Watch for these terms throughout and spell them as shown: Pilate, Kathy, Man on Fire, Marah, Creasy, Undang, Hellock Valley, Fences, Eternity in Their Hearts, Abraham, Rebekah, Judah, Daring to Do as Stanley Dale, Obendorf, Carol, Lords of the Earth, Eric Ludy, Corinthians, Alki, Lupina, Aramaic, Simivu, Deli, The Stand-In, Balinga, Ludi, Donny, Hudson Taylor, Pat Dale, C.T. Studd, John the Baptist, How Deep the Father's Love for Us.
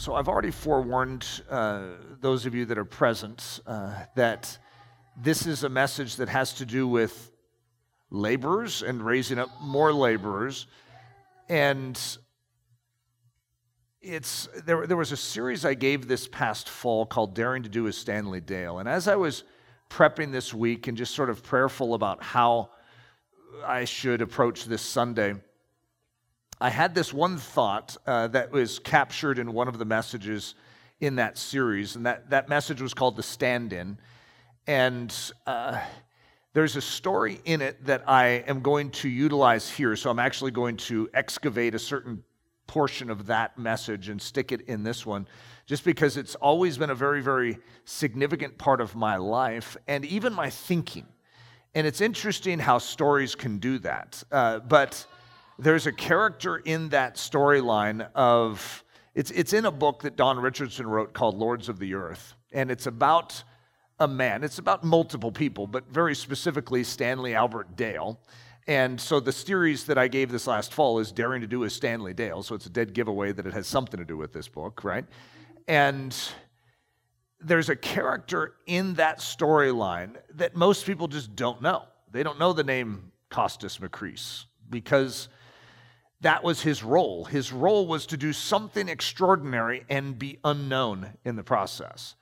So I've already forewarned those of you that are present that this is a message that has to do with laborers and raising up more laborers. And it's there was a series I gave this past fall called Daring to Do as Stanley Dale. And as I was prepping this week and just sort of prayerful about how I should approach this Sunday, I had this one thought that was captured in one of the messages in that series, and that message was called The Stand-In. And there's a story in it that I am going to utilize here, so I'm actually going to excavate a certain portion of that message and stick it in this one, just because it's always been a very, very significant part of my life and even my thinking. And it's interesting how stories can do that, but there's a character in that storyline of, it's in a book that Don Richardson wrote called Lords of the Earth, and it's about a man. It's about multiple people, but very specifically Stanley Albert Dale. And so the series that I gave this last fall is Daring to Do as Stanley Dale, so it's a dead giveaway that it has something to do with this book, right? And there's a character in that storyline that most people just don't know. They don't know the name Costas Macris because that was his role. His role was to do something extraordinary and be unknown in the process.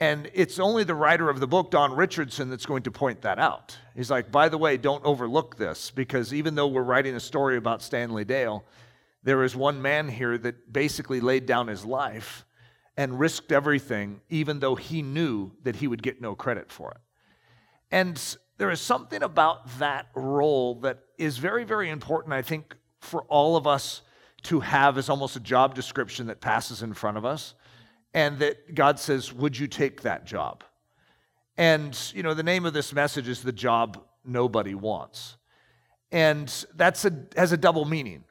And it's only the writer of the book, Don Richardson, that's going to point that out. He's like, by the way, don't overlook this, because even though we're writing a story about Stanley Dale, there is one man here that basically laid down his life and risked everything, even though he knew that he would get no credit for it. And there is something about that role that is very, very important, I think, for all of us to have as almost a job description that passes in front of us, and that God says, would you take that job? And, you know, the name of this message is The Job Nobody Wants. And that's has a double meaning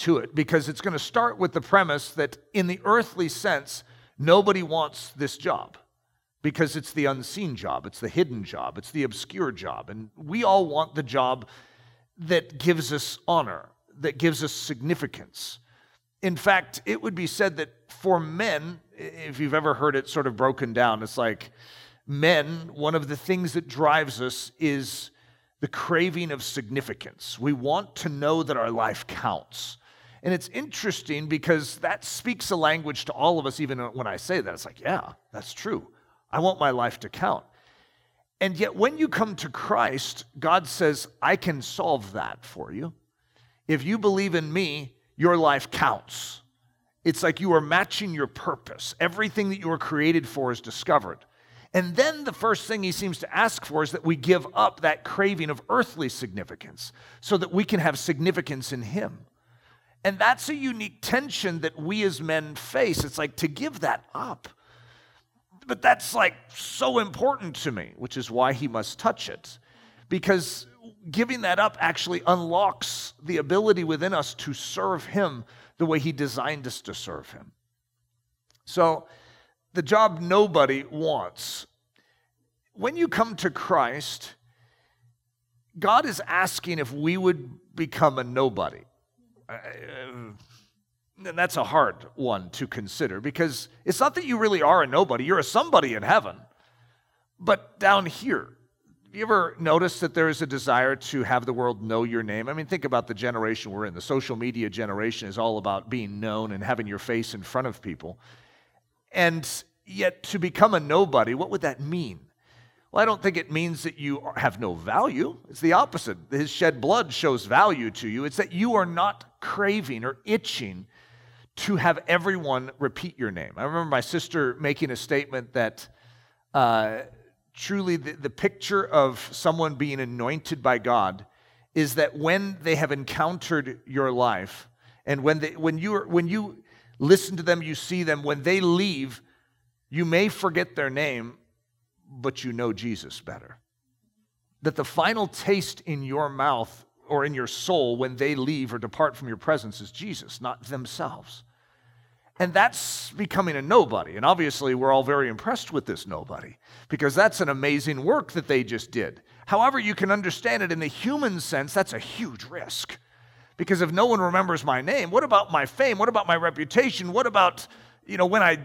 to it, because it's going to start with the premise that in the earthly sense, nobody wants this job, because it's the unseen job, it's the hidden job, it's the obscure job, and we all want the job that gives us honor, that gives us significance. In fact, it would be said that for men, if you've ever heard it sort of broken down, it's like men, one of the things that drives us is the craving of significance. We want to know that our life counts. And it's interesting because that speaks a language to all of us, even when I say that. It's like, yeah, that's true. I want my life to count. And yet when you come to Christ, God says, I can solve that for you. If you believe in me, your life counts. It's like you are matching your purpose. Everything that you were created for is discovered. And then the first thing he seems to ask for is that we give up that craving of earthly significance so that we can have significance in him. And that's a unique tension that we as men face. It's like to give that up. But that's like so important to me, which is why he must touch it, because giving that up actually unlocks the ability within us to serve him the way he designed us to serve him. So the job nobody wants. When you come to Christ, God is asking if we would become a nobody. And that's a hard one to consider, because it's not that you really are a nobody. You're a somebody in heaven. But down here, you ever notice that there is a desire to have the world know your name? I mean, think about the generation we're in. The social media generation is all about being known and having your face in front of people. And yet to become a nobody, what would that mean? Well, I don't think it means that you have no value. It's the opposite. His shed blood shows value to you. It's that you are not craving or itching to have everyone repeat your name. I remember my sister making a statement that truly the picture of someone being anointed by God is that when they have encountered your life and when they, when you listen to them, you see them. When they leave, you may forget their name, but you know Jesus better. That the final taste in your mouth or in your soul when they leave or depart from your presence is Jesus, not themselves. And that's becoming a nobody. And obviously, we're all very impressed with this nobody because that's an amazing work that they just did. However, you can understand it in the human sense, that's a huge risk. Because if no one remembers my name, what about my fame? What about my reputation? What about, you know, when I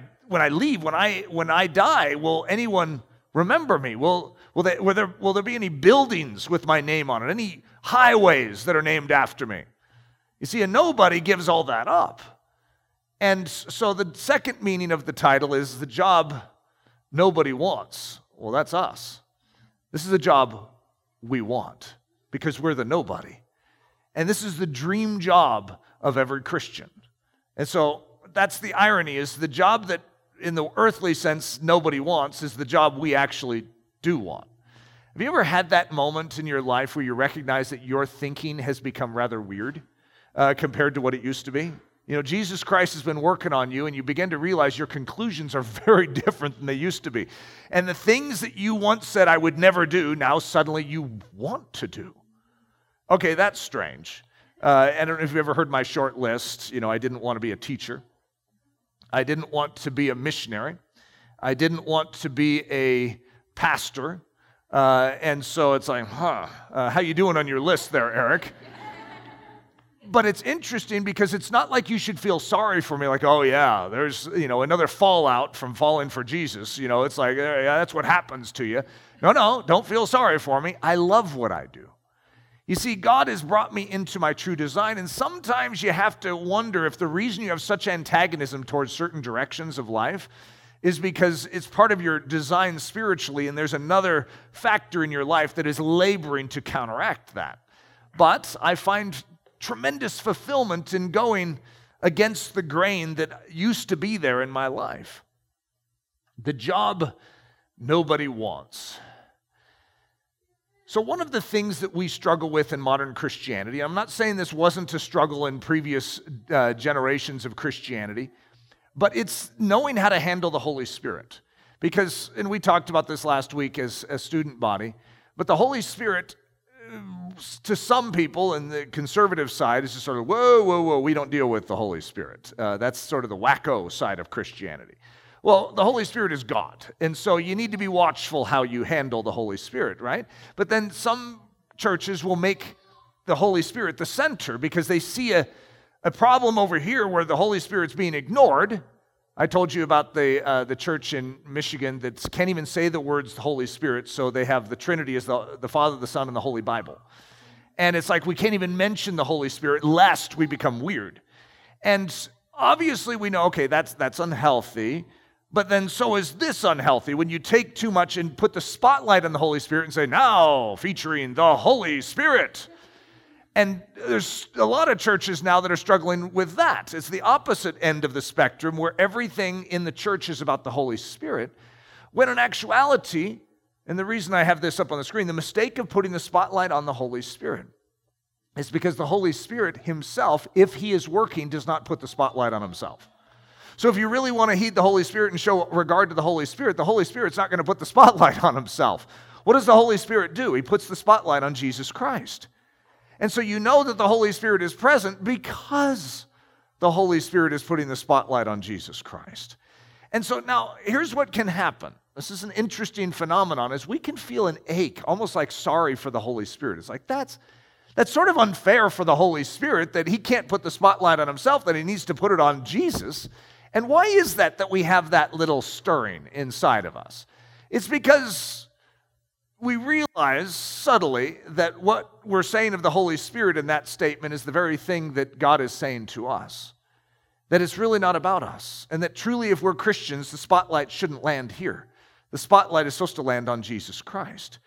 leave, when I die, will anyone remember me? Will there be any buildings with my name on it? Any highways that are named after me? You see, a nobody gives all that up. And so the second meaning of the title is the job nobody wants. Well, that's us. This is a job we want because we're the nobody. And this is the dream job of every Christian. And so that's the irony, is the job that in the earthly sense nobody wants is the job we actually do want. Have you ever had that moment in your life where you recognize that your thinking has become rather weird compared to what it used to be? You know, Jesus Christ has been working on you, and you begin to realize your conclusions are very different than they used to be. And the things that you once said I would never do, now suddenly you want to do. Okay, that's strange. I don't know if you've ever heard my short list. You know, I didn't want to be a teacher. I didn't want to be a missionary. I didn't want to be a pastor. And so it's like, how you doing on your list there, Eric? But it's interesting because it's not like you should feel sorry for me, like, oh yeah, there's, you know, another fallout from falling for Jesus. You know, it's like, yeah, that's what happens to you. No, don't feel sorry for me. I love what I do. You see, God has brought me into my true design, and sometimes you have to wonder if the reason you have such antagonism towards certain directions of life is because it's part of your design spiritually, and there's another factor in your life that is laboring to counteract that. But I find tremendous fulfillment in going against the grain that used to be there in my life. The job nobody wants. So one of the things that we struggle with in modern Christianity, I'm not saying this wasn't a struggle in previous generations of Christianity, but it's knowing how to handle the Holy Spirit. Because, and we talked about this last week as a student body, but the Holy Spirit to some people in the conservative side is just sort of, whoa, we don't deal with the Holy Spirit. That's sort of the wacko side of Christianity. Well, the Holy Spirit is God, and so you need to be watchful how you handle the Holy Spirit, right? But then some churches will make the Holy Spirit the center because they see a problem over here where the Holy Spirit's being ignored. I told you about the church in Michigan that can't even say the words the Holy Spirit, so they have the Trinity as the Father, the Son, and the Holy Bible. And it's like we can't even mention the Holy Spirit lest we become weird. And obviously we know, okay, that's unhealthy, but then so is this unhealthy when you take too much and put the spotlight on the Holy Spirit and say, now featuring the Holy Spirit. And there's a lot of churches now that are struggling with that. It's the opposite end of the spectrum where everything in the church is about the Holy Spirit, when in actuality, and the reason I have this up on the screen, the mistake of putting the spotlight on the Holy Spirit is because the Holy Spirit himself, if he is working, does not put the spotlight on himself. So if you really want to heed the Holy Spirit and show regard to the Holy Spirit's not going to put the spotlight on himself. What does the Holy Spirit do? He puts the spotlight on Jesus Christ. And so you know that the Holy Spirit is present because the Holy Spirit is putting the spotlight on Jesus Christ. And so now, here's what can happen. This is an interesting phenomenon, is we can feel an ache, almost like sorry for the Holy Spirit. It's like, that's sort of unfair for the Holy Spirit that he can't put the spotlight on himself, that he needs to put it on Jesus. And why is that we have that little stirring inside of us? It's because we realize subtly that what we're saying of the Holy Spirit in that statement is the very thing that God is saying to us, that it's really not about us, and that truly if we're Christians, the spotlight shouldn't land here. The spotlight is supposed to land on Jesus Christ.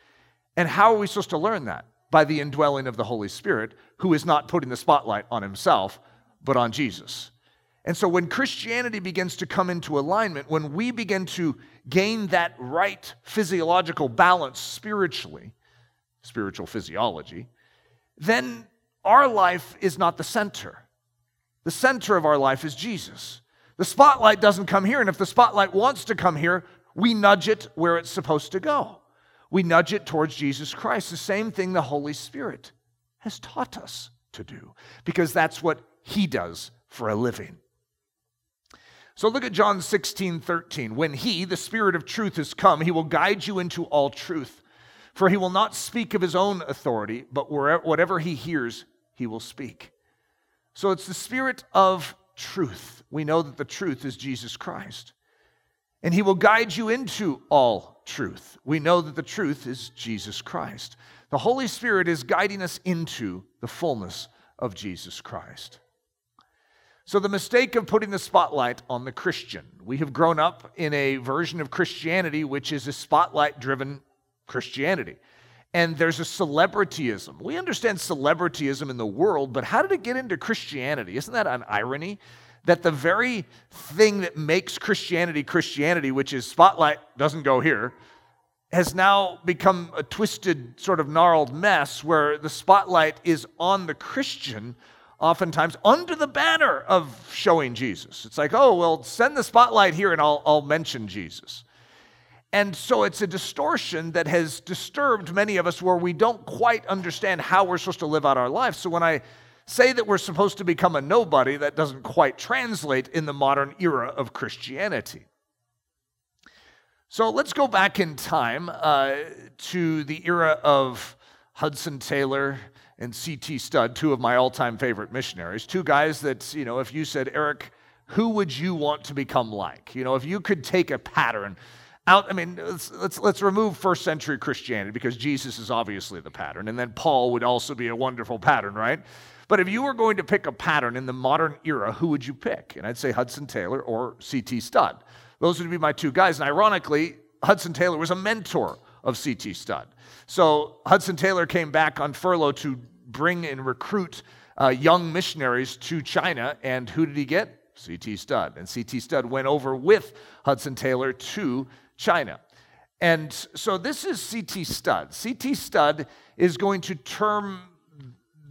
And how are we supposed to learn that? By the indwelling of the Holy Spirit, who is not putting the spotlight on himself, but on Jesus. And so when Christianity begins to come into alignment, when we begin to gain that right physiological balance spiritually, spiritual physiology, then our life is not the center. The center of our life is Jesus. The spotlight doesn't come here, and if the spotlight wants to come here, we nudge it where it's supposed to go. We nudge it towards Jesus Christ, the same thing the Holy Spirit has taught us to do, because that's what he does for a living. So look at John 16:13. When he, the Spirit of truth, has come, he will guide you into all truth, for he will not speak of his own authority, but whatever he hears, he will speak. So it's the Spirit of truth. We know that the truth is Jesus Christ. And he will guide you into all truth. We know that the truth is Jesus Christ. The Holy Spirit is guiding us into the fullness of Jesus Christ. So the mistake of putting the spotlight on the Christian. We have grown up in a version of Christianity which is a spotlight-driven Christianity. And there's a celebrityism. We understand celebrityism in the world, but how did it get into Christianity? Isn't that an irony? That the very thing that makes Christianity Christianity, which is spotlight doesn't go here, has now become a twisted, sort of gnarled mess where the spotlight is on the Christian, oftentimes under the banner of showing Jesus. It's like, oh, well, send the spotlight here and I'll mention Jesus. And so it's a distortion that has disturbed many of us where we don't quite understand how we're supposed to live out our life. So when I say that we're supposed to become a nobody, that doesn't quite translate in the modern era of Christianity. So let's go back in time to the era of Hudson Taylor and C.T. Studd, two of my all-time favorite missionaries, two guys that, you know, if you said, Eric, who would you want to become like? You know, if you could take a pattern out, I mean, let's remove first century Christianity because Jesus is obviously the pattern, and then Paul would also be a wonderful pattern, right? But if you were going to pick a pattern in the modern era, who would you pick? And I'd say Hudson Taylor or C.T. Studd. Those would be my two guys, and ironically, Hudson Taylor was a mentor of C.T. Studd. So Hudson Taylor came back on furlough to bring and recruit young missionaries to China, and who did he get? C.T. Studd. And C.T. Studd went over with Hudson Taylor to China. And so this is C.T. Studd. C.T. Studd is going to term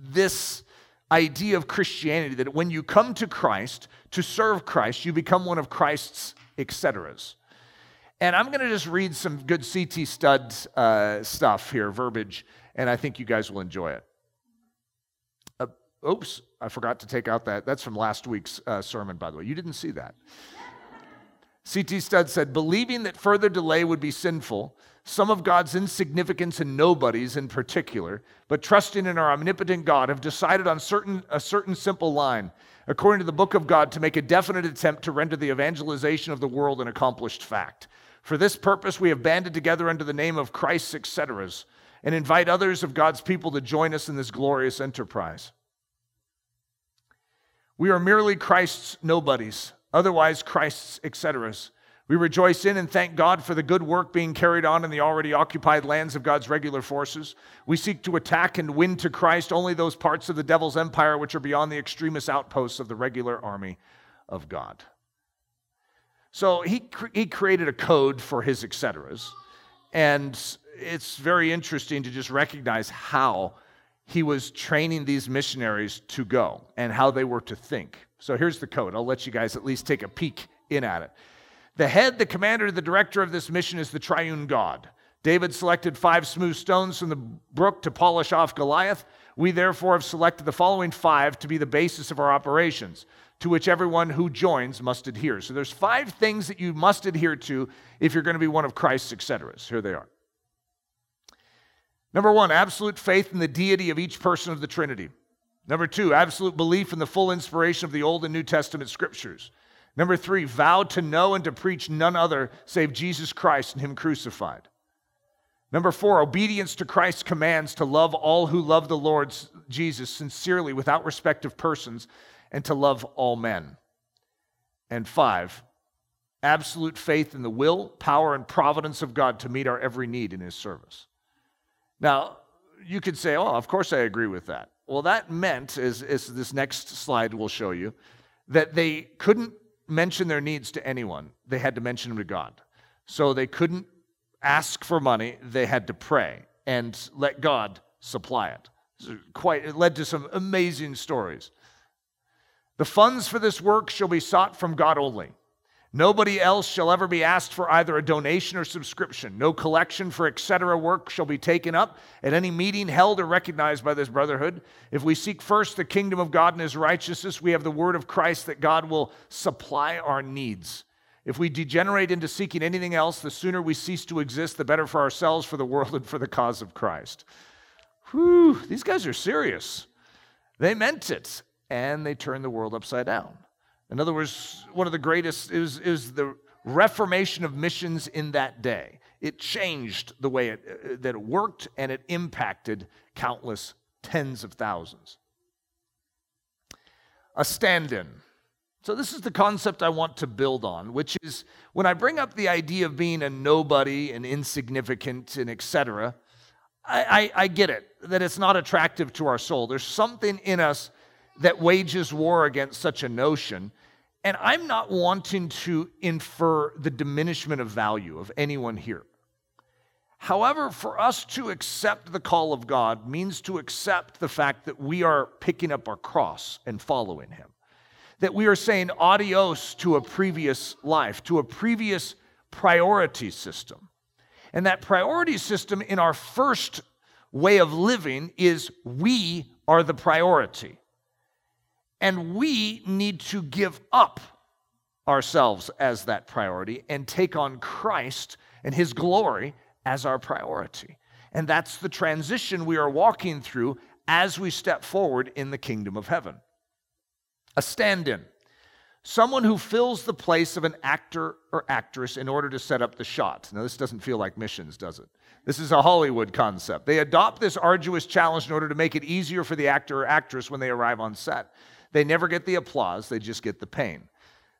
this idea of Christianity that when you come to Christ, to serve Christ, you become one of Christ's etceteras. And I'm going to just read some good C.T. Studd stuff here, verbiage, and I think you guys will enjoy it. Oops, I forgot to take out that. That's from last week's sermon, by the way. You didn't see that. C.T. Studd said, believing that further delay would be sinful, some of God's insignificance and nobodies in particular, but trusting in our omnipotent God, have decided on a certain simple line, according to the book of God, to make a definite attempt to render the evangelization of the world an accomplished fact. For this purpose, we have banded together under the name of Christ's etceteras and invite others of God's people to join us in this glorious enterprise. We are merely Christ's nobodies, otherwise Christ's etceteras. We rejoice in and thank God for the good work being carried on in the already occupied lands of God's regular forces. We seek to attack and win to Christ only those parts of the devil's empire which are beyond the extremist outposts of the regular army of God. So he created a code for his etceteras, and it's very interesting to just recognize how he was training these missionaries to go and how they were to think. So here's the code. I'll let you guys at least take a peek in at it. The head, the commander, the director of this mission is the triune God. David selected 5 smooth stones from the brook to polish off Goliath. We therefore have selected the following 5 to be the basis of our operations, to which everyone who joins must adhere. So there's 5 things that you must adhere to if you're going to be one of Christ's etceteras. Here they are. Number 1, absolute faith in the deity of each person of the Trinity. Number 2, absolute belief in the full inspiration of the Old and New Testament Scriptures. Number 3, vow to know and to preach none other save Jesus Christ and Him crucified. Number 4, obedience to Christ's commands to love all who love the Lord Jesus sincerely without respect of persons and to love all men. And 5, absolute faith in the will, power, and providence of God to meet our every need in His service. Now, you could say, oh, of course I agree with that. Well, that meant, as this next slide will show you, that they couldn't mention their needs to anyone. They had to mention them to God. So they couldn't ask for money. They had to pray and let God supply it. It led to some amazing stories. The funds for this work shall be sought from God only. Nobody else shall ever be asked for either a donation or subscription. No collection for etc. work shall be taken up at any meeting held or recognized by this brotherhood. If we seek first the kingdom of God and his righteousness, we have the word of Christ that God will supply our needs. If we degenerate into seeking anything else, the sooner we cease to exist, the better for ourselves, for the world, and for the cause of Christ. Whew, these guys are serious. They meant it, and they turned the world upside down. In other words, one of the greatest is the reformation of missions in that day. It changed the way that it worked, and it impacted countless tens of thousands. A stand-in. So this is the concept I want to build on, which is when I bring up the idea of being a nobody and insignificant and et cetera, I get it, that it's not attractive to our soul. There's something in us that wages war against such a notion, and I'm not wanting to infer the diminishment of value of anyone here. However, for us to accept the call of God means to accept the fact that we are picking up our cross and following him, that we are saying adios to a previous life, to a previous priority system. And that priority system in our first way of living is we are the priority. And we need to give up ourselves as that priority and take on Christ and his glory as our priority. And that's the transition we are walking through as we step forward in the kingdom of heaven. A stand-in, someone who fills the place of an actor or actress in order to set up the shot. Now, this doesn't feel like missions, does it? This is a Hollywood concept. They adopt this arduous challenge in order to make it easier for the actor or actress when they arrive on set. They never get the applause, they just get the pain.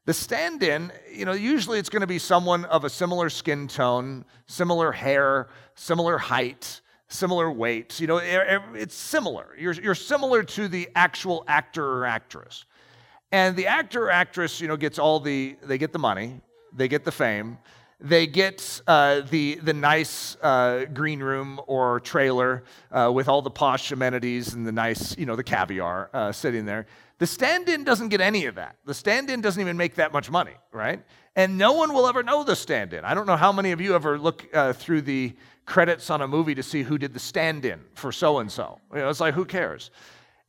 The stand-in, usually it's going to be someone of a similar skin tone, similar hair, similar height, similar weight. It's similar. You're similar to the actual actor or actress. And the actor or actress, gets they get the money, they get the fame, they get the nice green room or trailer with all the posh amenities and the nice, the caviar sitting there. The stand-in doesn't get any of that. The stand-in doesn't even make that much money, right? And no one will ever know the stand-in. I don't know how many of you ever look through the credits on a movie to see who did the stand-in for so-and-so. It's like, who cares?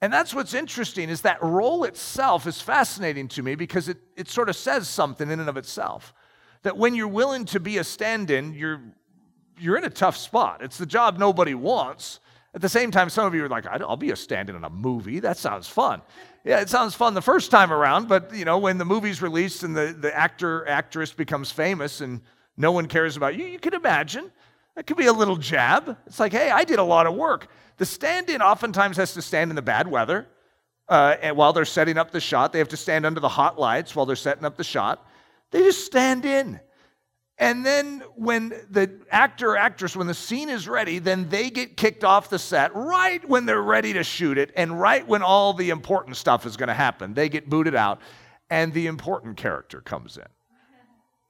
And that's what's interesting, is that role itself is fascinating to me because it sort of says something in and of itself. That when you're willing to be a stand-in, you're in a tough spot. It's the job nobody wants. At the same time, some of you are like, I'll be a stand-in in a movie. That sounds fun. Yeah, it sounds fun the first time around, but when the movie's released and the actor, actress becomes famous and no one cares about you, you can imagine. That could be a little jab. It's like, hey, I did a lot of work. The stand-in oftentimes has to stand in the bad weather and while they're setting up the shot. They have to stand under the hot lights while they're setting up the shot. They just stand in. And then when the actor or actress, when the scene is ready, then they get kicked off the set right when they're ready to shoot it and right when all the important stuff is going to happen. They get booted out and the important character comes in.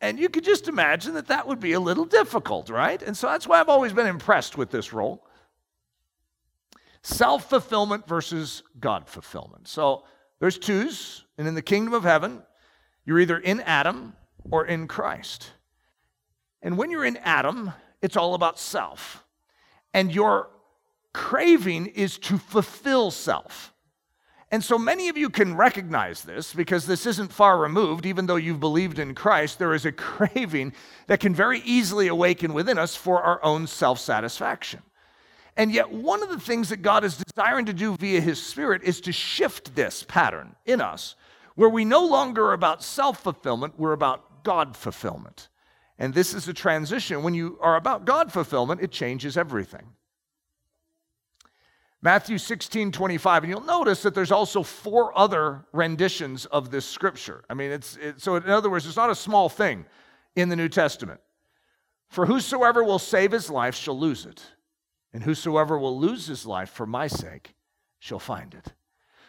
And you could just imagine that would be a little difficult, right? And so that's why I've always been impressed with this role. Self-fulfillment versus God-fulfillment. So there's twos, and in the kingdom of heaven, you're either in Adam or in Christ. And when you're in Adam, it's all about self. And your craving is to fulfill self. And so many of you can recognize this because this isn't far removed. Even though you've believed in Christ, there is a craving that can very easily awaken within us for our own self-satisfaction. And yet one of the things that God is desiring to do via his Spirit is to shift this pattern in us where we no longer are about self-fulfillment, we're about God-fulfillment. And this is a transition. When you are about God fulfillment, it changes everything. Matthew 16:25, and you'll notice that there's also four other renditions of this scripture. I mean, so in other words, it's not a small thing in the New Testament. For whosoever will save his life shall lose it, and whosoever will lose his life for my sake shall find it.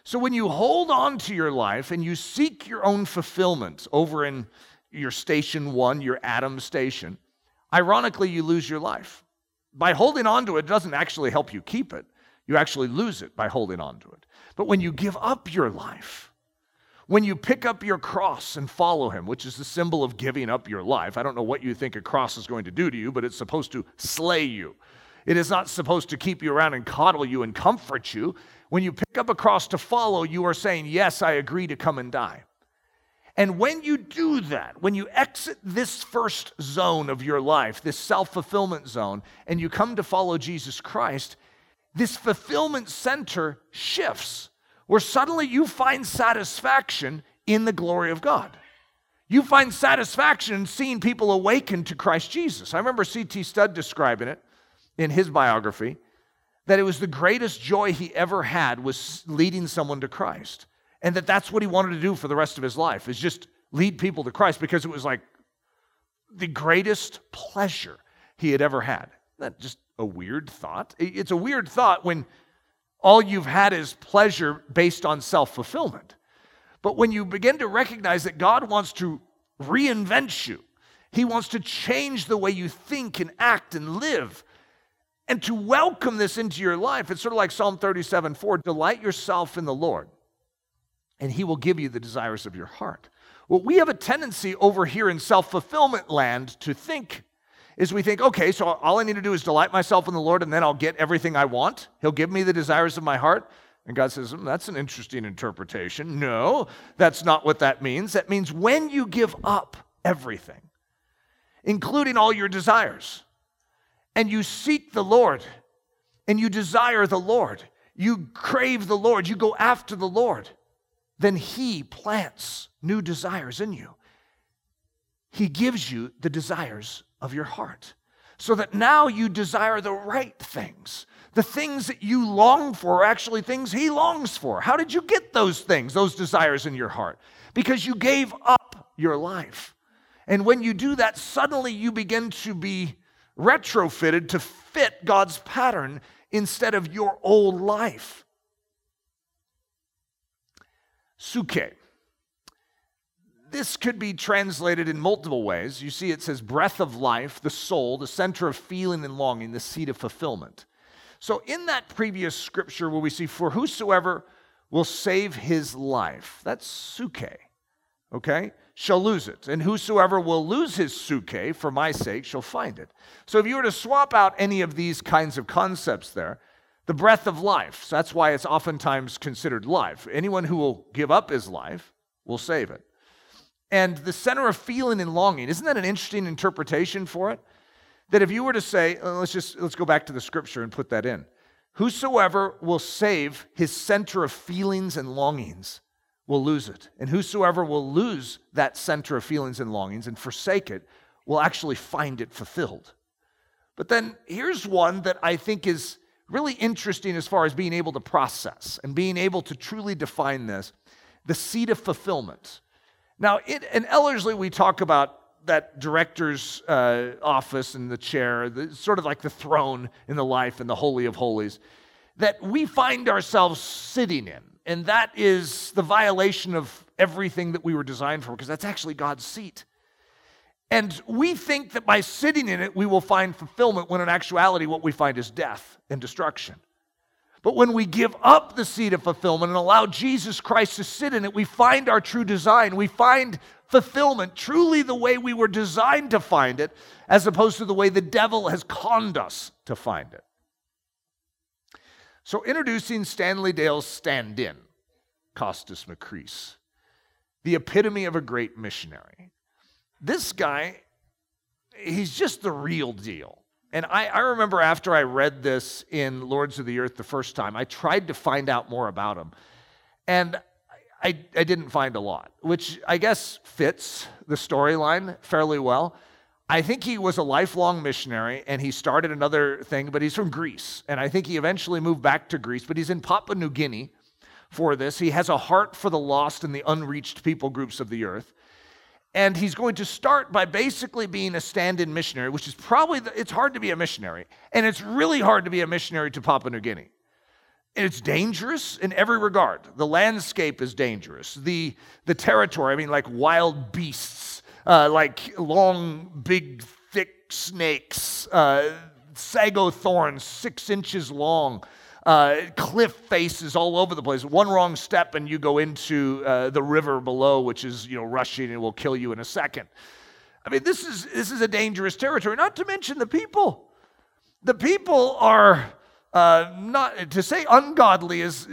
So when you hold on to your life and you seek your own fulfillment over in your station one, your Adam station, ironically, you lose your life. By holding on to it, it doesn't actually help you keep it. You actually lose it by holding on to it. But when you give up your life, When you pick up your cross and follow him, which is the symbol of giving up your life. I don't know what you think a cross is going to do to you, but it's supposed to slay you. It is not supposed to keep you around and coddle you and comfort you. When you pick up a cross to follow, you are saying, yes, I agree to come and die. And when you do that, when you exit this first zone of your life, this self-fulfillment zone, and you come to follow Jesus Christ, this fulfillment center shifts, where suddenly you find satisfaction in the glory of God. You find satisfaction in seeing people awakened to Christ Jesus. I remember C.T. Studd describing it in his biography, that it was the greatest joy he ever had was leading someone to Christ. And that's what he wanted to do for the rest of his life, is just lead people to Christ, because it was like the greatest pleasure he had ever had. Isn't that just a weird thought? It's a weird thought when all you've had is pleasure based on self-fulfillment. But when you begin to recognize that God wants to reinvent you, he wants to change the way you think and act and live, and to welcome this into your life, it's sort of like Psalm 37:4, delight yourself in the Lord, and he will give you the desires of your heart. What we have a tendency over here in self-fulfillment land to think is we think, okay, so all I need to do is delight myself in the Lord, and then I'll get everything I want. He'll give me the desires of my heart. And God says, that's an interesting interpretation. No, that's not what that means. That means when you give up everything, including all your desires, and you seek the Lord, and you desire the Lord, you crave the Lord, you go after the Lord, then he plants new desires in you. He gives you the desires of your heart, so that now you desire the right things. The things that you long for are actually things he longs for. How did you get those things, those desires in your heart? Because you gave up your life. And when you do that, suddenly you begin to be retrofitted to fit God's pattern instead of your old life. Suke. This could be translated in multiple ways. You see, it says breath of life, the soul, the center of feeling and longing, the seat of fulfillment. So in that previous scripture where we see, for whosoever will save his life, that's suke, okay, shall lose it. And whosoever will lose his suke for my sake shall find it. So if you were to swap out any of these kinds of concepts there, the breath of life, so that's why it's oftentimes considered life. Anyone who will give up his life will save it. And the center of feeling and longing, isn't that an interesting interpretation for it? That if you were to say, let's go back to the scripture and put that in. Whosoever will save his center of feelings and longings will lose it. And whosoever will lose that center of feelings and longings and forsake it will actually find it fulfilled. But then here's one that I think is really interesting as far as being able to process and being able to truly define this, the seat of fulfillment. Now, in Ellerslie, we talk about that director's office and the chair, sort of like the throne in the life and the Holy of Holies, that we find ourselves sitting in. And that is the violation of everything that we were designed for, because that's actually God's seat. And we think that by sitting in it, we will find fulfillment, when in actuality, what we find is death and destruction. But when we give up the seat of fulfillment and allow Jesus Christ to sit in it, we find our true design. We find fulfillment truly the way we were designed to find it, as opposed to the way the devil has conned us to find it. So introducing Stanley Dale's stand-in, Costas Macris, the epitome of a great missionary. This guy, he's just the real deal. And I remember after I read this in Lords of the Earth the first time, I tried to find out more about him. And I didn't find a lot, which I guess fits the storyline fairly well. I think he was a lifelong missionary, and he started another thing, but he's from Greece. And I think he eventually moved back to Greece, but he's in Papua New Guinea for this. He has a heart for the lost and the unreached people groups of the earth. And he's going to start by basically being a stand-in missionary, which is probably, it's hard to be a missionary. And it's really hard to be a missionary to Papua New Guinea. And it's dangerous in every regard. The landscape is dangerous. The territory, I mean, like wild beasts, like long, big, thick snakes, sago thorns, 6 inches long, cliff faces all over the place. One wrong step and you go into the river below, which is, you know, rushing and will kill you in a second. I mean, this is a dangerous territory, not to mention the people. The people are not to say ungodly is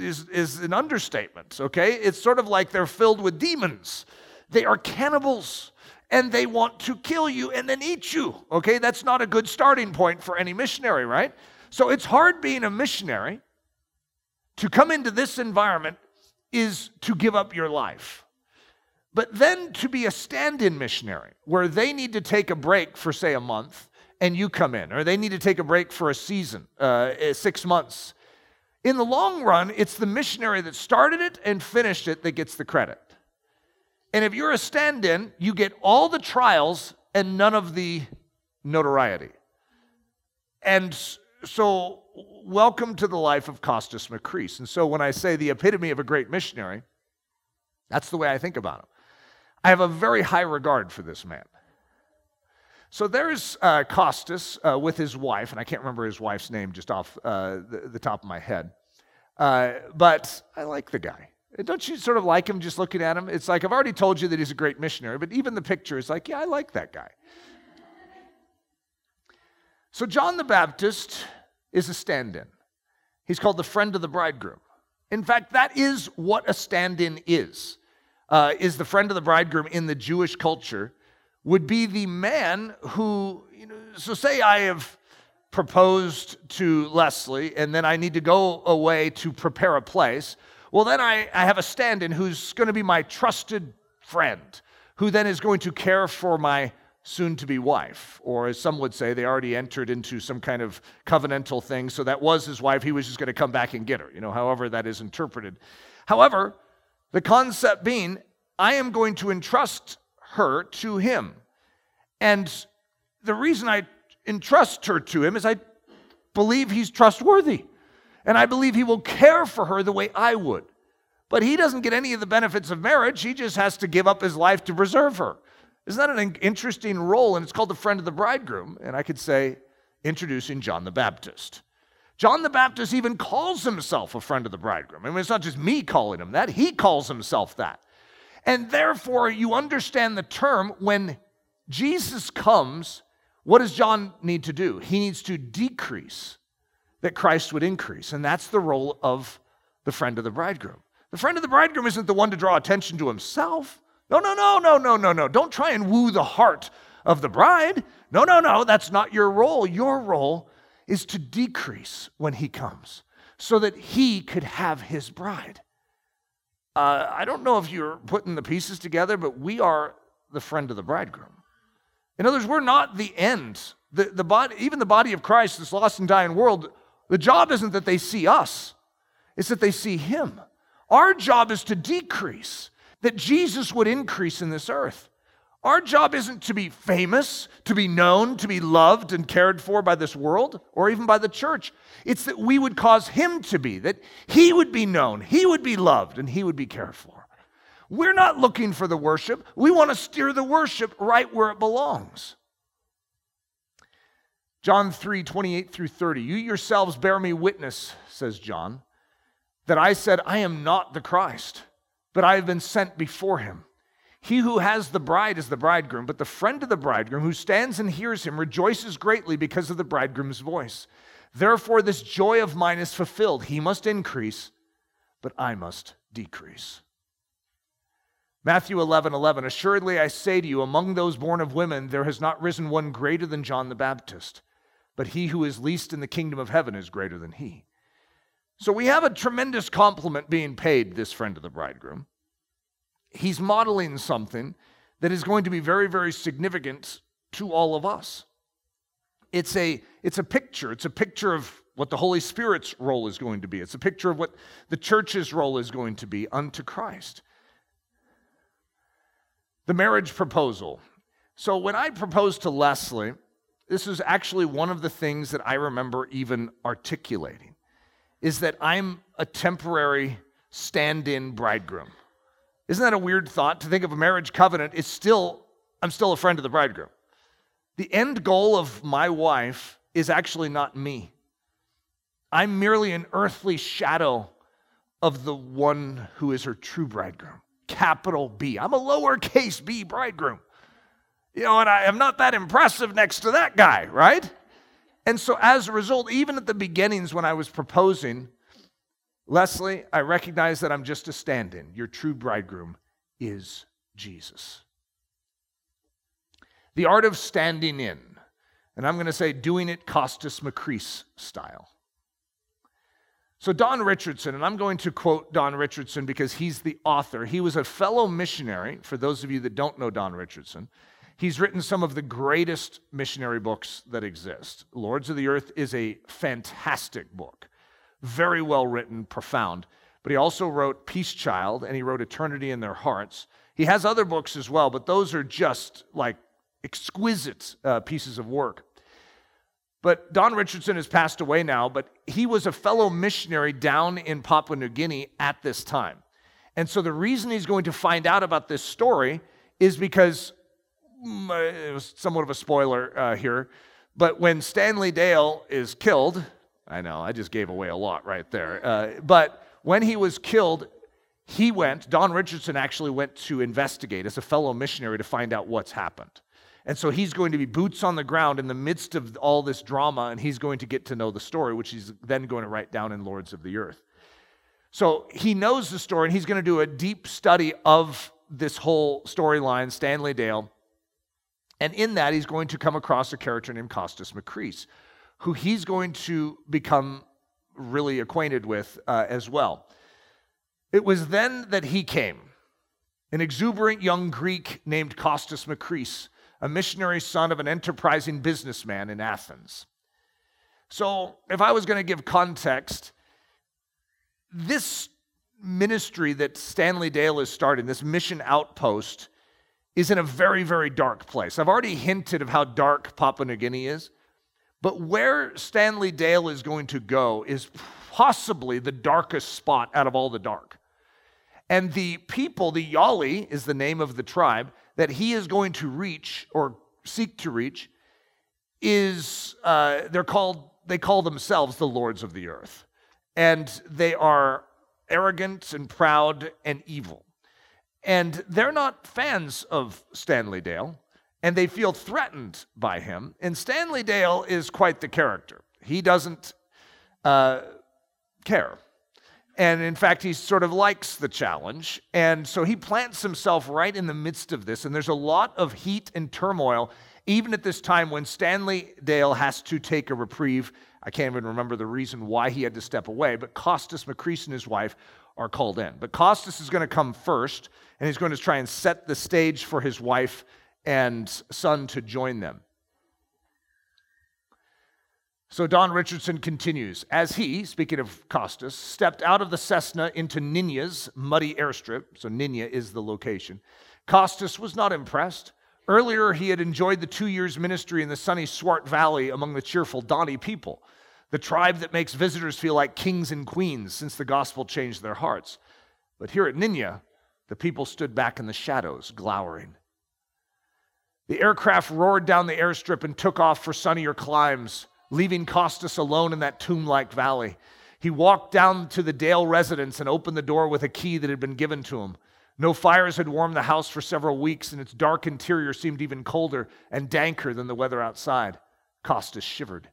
an understatement, okay? It's sort of like they're filled with demons. They are cannibals, and they want to kill you and then eat you, okay? That's not a good starting point for any missionary, right? So it's hard being a missionary. To come into this environment is to give up your life. But then to be a stand-in missionary, where they need to take a break for, say, a month, and you come in, or they need to take a break for a season, 6 months. In the long run, it's the missionary that started it and finished it that gets the credit. And if you're a stand-in, you get all the trials and none of the notoriety. And so, welcome to the life of Costas Macris. And so when I say the epitome of a great missionary, that's the way I think about him. I have a very high regard for this man. So there's Costas with his wife, and I can't remember his wife's name just off the top of my head. But I like the guy. Don't you sort of like him just looking at him? It's like, I've already told you that he's a great missionary, but even the picture is like, yeah, I like that guy. So John the Baptist is a stand-in. He's called the friend of the bridegroom. In fact, that is what a stand-in is the friend of the bridegroom in the Jewish culture would be the man who, you know, so say I have proposed to Leslie and then I need to go away to prepare a place. Well, then I have a stand-in who's going to be my trusted friend, who then is going to care for my soon-to-be wife. Or as some would say, they already entered into some kind of covenantal thing, so that was his wife. He was just going to come back and get her, you know, however that is interpreted. However, the concept being, I am going to entrust her to him. And the reason I entrust her to him is I believe he's trustworthy. And I believe he will care for her the way I would. But he doesn't get any of the benefits of marriage. He just has to give up his life to preserve her. Isn't that an interesting role? And it's called the friend of the bridegroom. And I could say, introducing John the Baptist. John the Baptist even calls himself a friend of the bridegroom. I mean, it's not just me calling him that. He calls himself that. And therefore, you understand the term, when Jesus comes, what does John need to do? He needs to decrease that Christ would increase. And that's the role of the friend of the bridegroom. The friend of the bridegroom isn't the one to draw attention to himself. No. Don't try and woo the heart of the bride. No. That's not your role. Your role is to decrease when he comes so that he could have his bride. I don't know if you're putting the pieces together, but we are the friend of the bridegroom. In other words, we're not the end. The body, even the body of Christ, this lost and dying world, the job isn't that they see us, it's that they see him. Our job is to decrease, that Jesus would increase in this earth. Our job isn't to be famous, to be known, to be loved and cared for by this world or even by the church. It's that we would cause him to be, that he would be known, he would be loved, and he would be cared for. We're not looking for the worship. We want to steer the worship right where it belongs. John 3, 28 through 30, you yourselves bear me witness, says John, that I said, I am not the Christ, but I have been sent before him. He who has the bride is the bridegroom, but the friend of the bridegroom who stands and hears him rejoices greatly because of the bridegroom's voice. Therefore, this joy of mine is fulfilled. He must increase, but I must decrease. Matthew 11:11, assuredly I say to you, among those born of women, there has not risen one greater than John the Baptist. But he who is least in the kingdom of heaven is greater than he. So we have a tremendous compliment being paid, this friend of the bridegroom. He's modeling something that is going to be very, very significant to all of us. It's a picture. It's a picture of what the Holy Spirit's role is going to be. It's a picture of what the church's role is going to be unto Christ. The marriage proposal. So when I proposed to Leslie, this is actually one of the things that I remember even articulating, is that I'm a temporary stand-in bridegroom. Isn't that a weird thought? To think of a marriage covenant, I'm still a friend of the bridegroom. The end goal of my wife is actually not me. I'm merely an earthly shadow of the one who is her true bridegroom. Capital B. I'm a lowercase b bridegroom. You know, and I am not that impressive next to that guy, right? And so as a result, even at the beginnings when I was proposing, Leslie, I recognize that I'm just a stand-in. Your true bridegroom is Jesus. The art of standing in, and I'm going to say doing it Costas Macris style. So Don Richardson, and I'm going to quote Don Richardson because he's the author. He was a fellow missionary, for those of you that don't know Don Richardson. He's written some of the greatest missionary books that exist. Lords of the Earth is a fantastic book. Very well written, profound. But he also wrote Peace Child, and he wrote Eternity in Their Hearts. He has other books as well, but those are just like exquisite pieces of work. But Don Richardson has passed away now, but he was a fellow missionary down in Papua New Guinea at this time. And so the reason he's going to find out about this story is because, it was somewhat of a spoiler here, but when Stanley Dale is killed, I know, I just gave away a lot right there, but when he was killed, Don Richardson actually went to investigate as a fellow missionary to find out what's happened. And so he's going to be boots on the ground in the midst of all this drama, and he's going to get to know the story, which he's then going to write down in Lords of the Earth. So he knows the story, and he's going to do a deep study of this whole storyline, Stanley Dale. And in that, he's going to come across a character named Costas Macris, who he's going to become really acquainted with as well. It was then that he came, an exuberant young Greek named Costas Macris, a missionary son of an enterprising businessman in Athens. So if I was going to give context, this ministry that Stanley Dale has started, this mission outpost, is in a very, very dark place. I've already hinted of how dark Papua New Guinea is, but where Stanley Dale is going to go is possibly the darkest spot out of all the dark. And the people, the Yali is the name of the tribe, that he is going to reach or seek to reach is they call themselves the Lords of the Earth, and they are arrogant and proud and evil, and they're not fans of Stanley Dale, and they feel threatened by him. And Stanley Dale is quite the character. He doesn't care. And in fact, he sort of likes the challenge. And so he plants himself right in the midst of this. And there's a lot of heat and turmoil, even at this time when Stanley Dale has to take a reprieve. I can't even remember the reason why he had to step away, but Costas Macris and his wife are called in. But Costas is going to come first, and he's going to try and set the stage for his wife and son to join them. So Don Richardson continues, as he, speaking of Costas, stepped out of the Cessna into Ninya's muddy airstrip, so Ninya is the location, Costas was not impressed. Earlier, he had enjoyed the 2 years' ministry in the sunny Swart Valley among the cheerful Donny people, the tribe that makes visitors feel like kings and queens since the gospel changed their hearts. But here at Ninya, the people stood back in the shadows, glowering. The aircraft roared down the airstrip and took off for sunnier climes, leaving Costas alone in that tomb-like valley. He walked down to the Dale residence and opened the door with a key that had been given to him. No fires had warmed the house for several weeks, and its dark interior seemed even colder and danker than the weather outside. Costas shivered.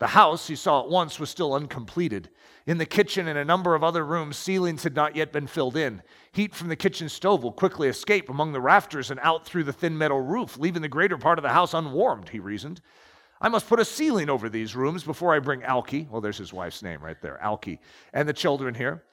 The house, he saw at once, was still uncompleted. In the kitchen and a number of other rooms, ceilings had not yet been filled in. Heat from the kitchen stove will quickly escape among the rafters and out through the thin metal roof, leaving the greater part of the house unwarmed, he reasoned. I must put a ceiling over these rooms before I bring Alki. Well, there's his wife's name right there, Alki, and the children here.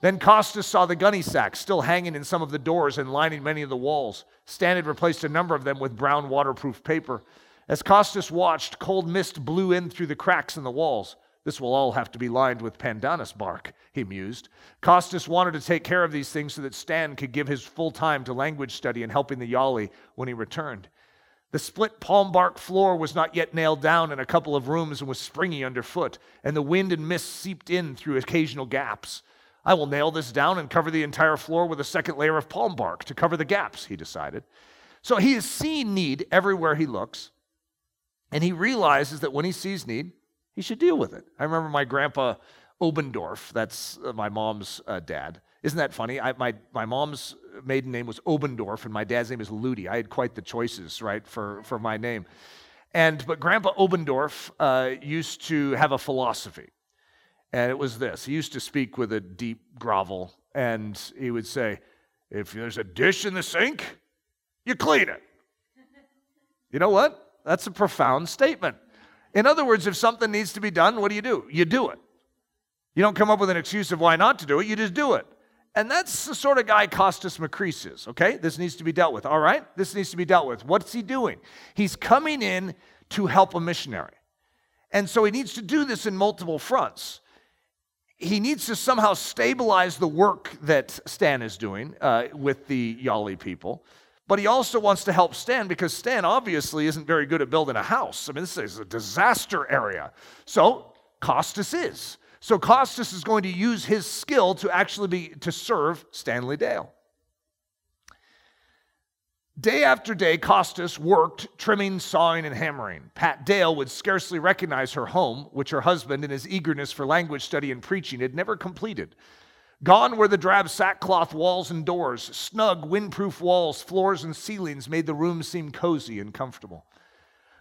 Then Costas saw the gunny sacks still hanging in some of the doors and lining many of the walls. Stan had replaced a number of them with brown waterproof paper. As Costas watched, cold mist blew in through the cracks in the walls. This will all have to be lined with pandanus bark, he mused. Costas wanted to take care of these things so that Stan could give his full time to language study and helping the Yali when he returned. The split palm bark floor was not yet nailed down in a couple of rooms and was springy underfoot, and the wind and mist seeped in through occasional gaps. I will nail this down and cover the entire floor with a second layer of palm bark to cover the gaps, he decided. So he is seeing need everywhere he looks, and he realizes that when he sees need, He should deal with it. I remember my grandpa Obendorf, that's my mom's dad. Isn't that funny? My mom's maiden name was Obendorf, and my dad's name is Ludi. I had quite the choices, right, for my name. But Grandpa Obendorf used to have a philosophy, and it was this. He used to speak with a deep grovel, and he would say, if there's a dish in the sink, you clean it. You know what? That's a profound statement. In other words, if something needs to be done, what do? You do it. You don't come up with an excuse of why not to do it. You just do it. And that's the sort of guy Costas Macris is, okay? This needs to be dealt with, all right? This needs to be dealt with. What's he doing? He's coming in to help a missionary. And so he needs to do this in multiple fronts. He needs to somehow stabilize the work that Stan is doing with the Yali people. But he also wants to help Stan because Stan obviously isn't very good at building a house. I mean, this is a disaster area. So Costas is. So Costas is going to use his skill to actually serve Stanley Dale. Day after day, Costas worked trimming, sawing, and hammering. Pat Dale would scarcely recognize her home, which her husband, in his eagerness for language study and preaching, had never completed. Gone were the drab sackcloth walls and doors. Snug, windproof walls, floors, and ceilings made the room seem cozy and comfortable.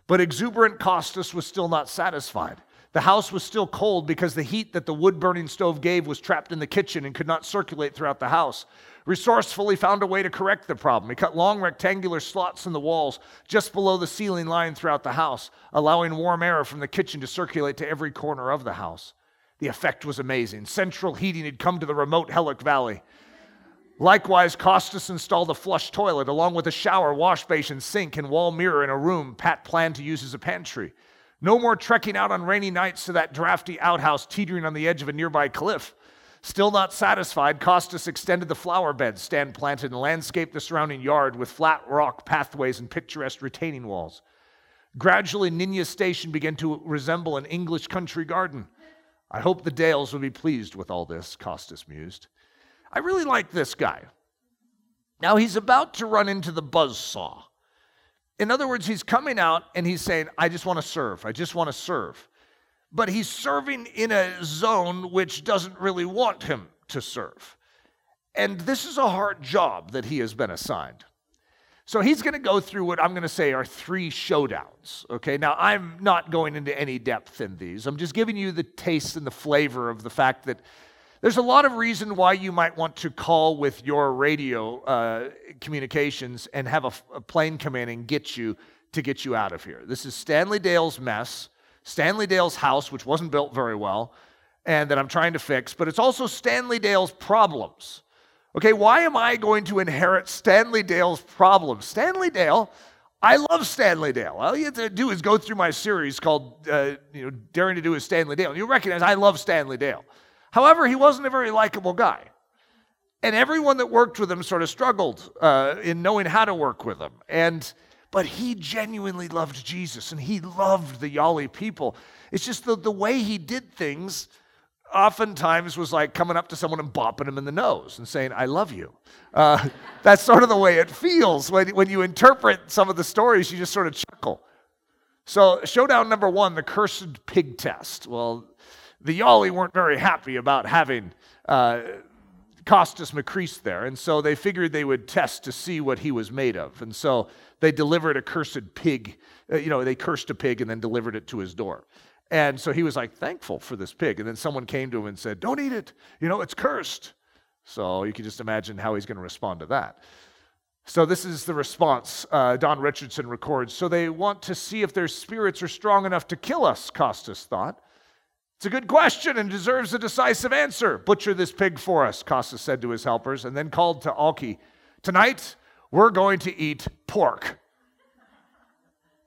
But exuberant Costas was still not satisfied. The house was still cold because the heat that the wood-burning stove gave was trapped in the kitchen and could not circulate throughout the house. Resourcefully found a way to correct the problem. He cut long rectangular slots in the walls just below the ceiling line throughout the house, allowing warm air from the kitchen to circulate to every corner of the house. The effect was amazing. Central heating had come to the remote Hellock Valley. Likewise, Costas installed a flush toilet along with a shower, wash basin, sink, and wall mirror in a room Pat planned to use as a pantry. No more trekking out on rainy nights to that drafty outhouse teetering on the edge of a nearby cliff. Still not satisfied, Costas extended the flower beds Stan planted and landscaped the surrounding yard with flat rock pathways and picturesque retaining walls. Gradually, Ninya's station began to resemble an English country garden. I hope the Dales will be pleased with all this, Costas mused. I really like this guy. Now he's about to run into the buzzsaw. In other words, he's coming out and he's saying, I just want to serve. I just want to serve. But he's serving in a zone which doesn't really want him to serve. And this is a hard job that he has been assigned. So he's going to go through what I'm going to say are three showdowns. Okay, now I'm not going into any depth in these. I'm just giving you the taste and the flavor of the fact that there's a lot of reason why you might want to call with your radio communications and have a plane come in and get you out of here. This is Stanley Dale's mess, Stanley Dale's house, which wasn't built very well, and that I'm trying to fix, but it's also Stanley Dale's problems. Okay, why am I going to inherit Stanley Dale's problems? Stanley Dale, I love Stanley Dale. All you have to do is go through my series called Daring to Do as Stanley Dale. You'll recognize I love Stanley Dale. However, he wasn't a very likable guy. And everyone that worked with him sort of struggled in knowing how to work with him. But he genuinely loved Jesus, and he loved the Yali people. It's just the way he did things oftentimes was like coming up to someone and bopping him in the nose and saying, I love you. That's sort of the way it feels. When you interpret some of the stories, you just sort of chuckle. So showdown number one, the cursed pig test. Well, the Yali weren't very happy about having Costas Macris there, and so they figured they would test to see what he was made of. And so they delivered a cursed pig. They cursed a pig and then delivered it to his door. And so he was like thankful for this pig. And then someone came to him and said, don't eat it. It's cursed. So you can just imagine how he's going to respond to that. So this is the response Don Richardson records. So they want to see if their spirits are strong enough to kill us, Costas thought. It's a good question and deserves a decisive answer. Butcher this pig for us, Costas said to his helpers, and then called to Alki. Tonight, we're going to eat pork.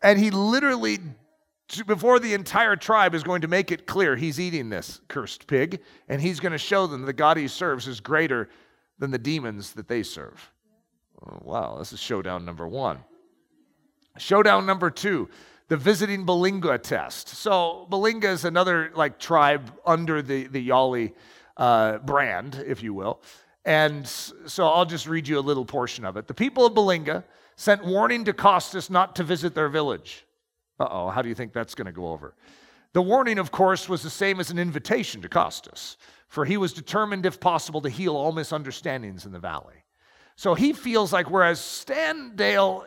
And he literally, before the entire tribe, is going to make it clear he's eating this cursed pig, and he's going to show them the God he serves is greater than the demons that they serve. Oh, wow, this is showdown number one. Showdown number two. The visiting Balinga test. So Balinga is another tribe under the Yali brand, if you will. And so I'll just read you a little portion of it. The people of Balinga sent warning to Costas not to visit their village. Uh-oh, how do you think that's going to go over? The warning, of course, was the same as an invitation to Costas, for he was determined, if possible, to heal all misunderstandings in the valley. So he feels like whereas Stan Dale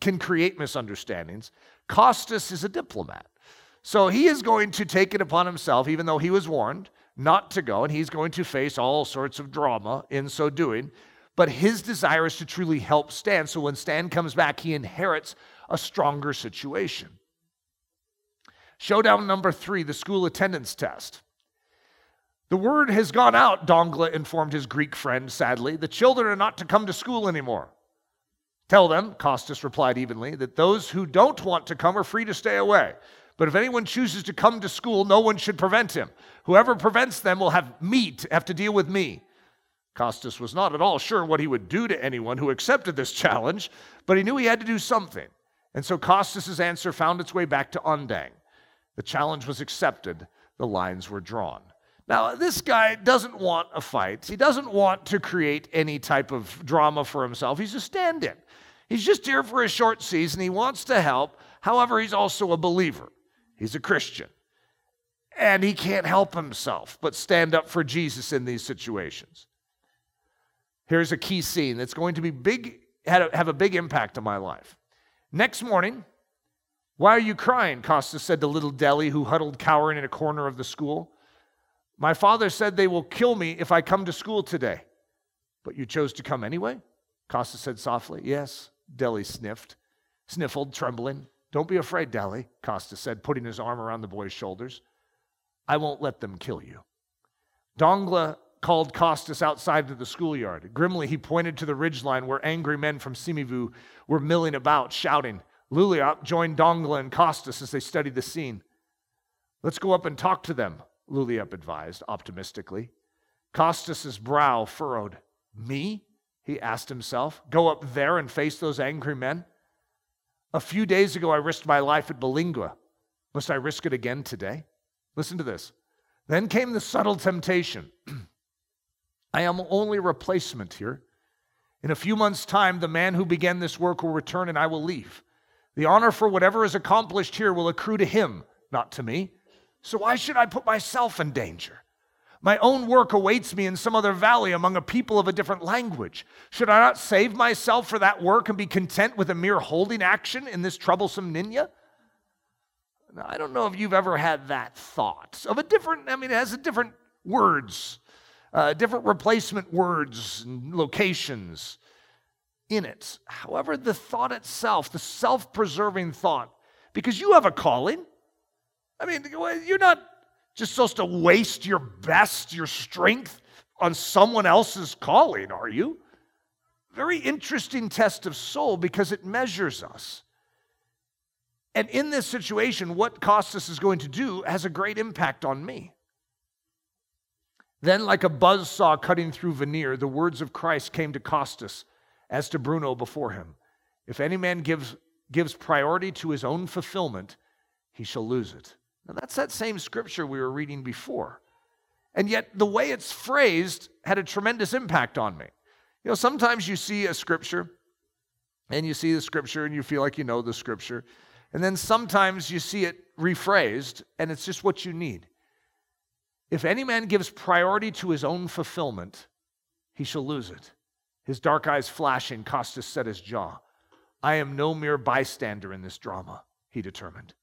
can create misunderstandings, Costas is a diplomat. So he is going to take it upon himself, even though he was warned not to go, and he's going to face all sorts of drama in so doing. But his desire is to truly help Stan, so when Stan comes back, he inherits a stronger situation. Showdown number 3, the school attendance test. The word has gone out, Dongla informed his Greek friend, sadly. The children are not to come to school anymore. Tell them, Costas replied evenly, that those who don't want to come are free to stay away. But if anyone chooses to come to school, no one should prevent him. Whoever prevents them will have to deal with me. Costas was not at all sure what he would do to anyone who accepted this challenge, but he knew he had to do something. And so Costas' answer found its way back to Undang. The challenge was accepted. The lines were drawn. Now, this guy doesn't want a fight. He doesn't want to create any type of drama for himself. He's a stand-in. He's just here for a short season. He wants to help. However, he's also a believer. He's a Christian. And he can't help himself but stand up for Jesus in these situations. Here's a key scene that's going to be big, have a big impact on my life. Next morning, "Why are you crying?" Costas said to little Deli, who huddled cowering in a corner of the school. "My father said they will kill me if I come to school today." "But you chose to come anyway?" Costas said softly. "Yes," Deli sniffled, trembling. "Don't be afraid, Deli," Costas said, putting his arm around the boy's shoulders. "I won't let them kill you." Dongla called Costas outside to the schoolyard. Grimly, he pointed to the ridgeline where angry men from Simivu were milling about, shouting. Luliop joined Dongla and Costas as they studied the scene. "Let's go up and talk to them," Luliop advised optimistically. Costas' brow furrowed. "Me?" he asked himself. "Go up there and face those angry men? A few days ago, I risked my life at Balinga. Must I risk it again today?" Listen to this. Then came the subtle temptation. "I am only a replacement here. In a few months' time, the man who began this work will return and I will leave. The honor for whatever is accomplished here will accrue to him, not to me. So why should I put myself in danger? My own work awaits me in some other valley among a people of a different language. Should I not save myself for that work and be content with a mere holding action in this troublesome Ninya?" Now, I don't know if you've ever had that thought. It has a different words, different replacement words and locations in it. However, the thought itself, the self-preserving thought, because you have a calling. You're not just supposed to waste your best, your strength on someone else's calling, are you? Very interesting test of soul because it measures us. And in this situation, what Costas is going to do has a great impact on me. Then, like a buzzsaw cutting through veneer, the words of Christ came to Costas as to Bruno before him. "If any man gives priority to his own fulfillment, he shall lose it." Now, that's that same scripture we were reading before. And yet, the way it's phrased had a tremendous impact on me. Sometimes you see a scripture, and you see the scripture, and you feel like you know the scripture. And then sometimes you see it rephrased, and it's just what you need. "If any man gives priority to his own fulfillment, he shall lose it." His dark eyes flashing, Costas set his jaw. "I am no mere bystander in this drama," he determined.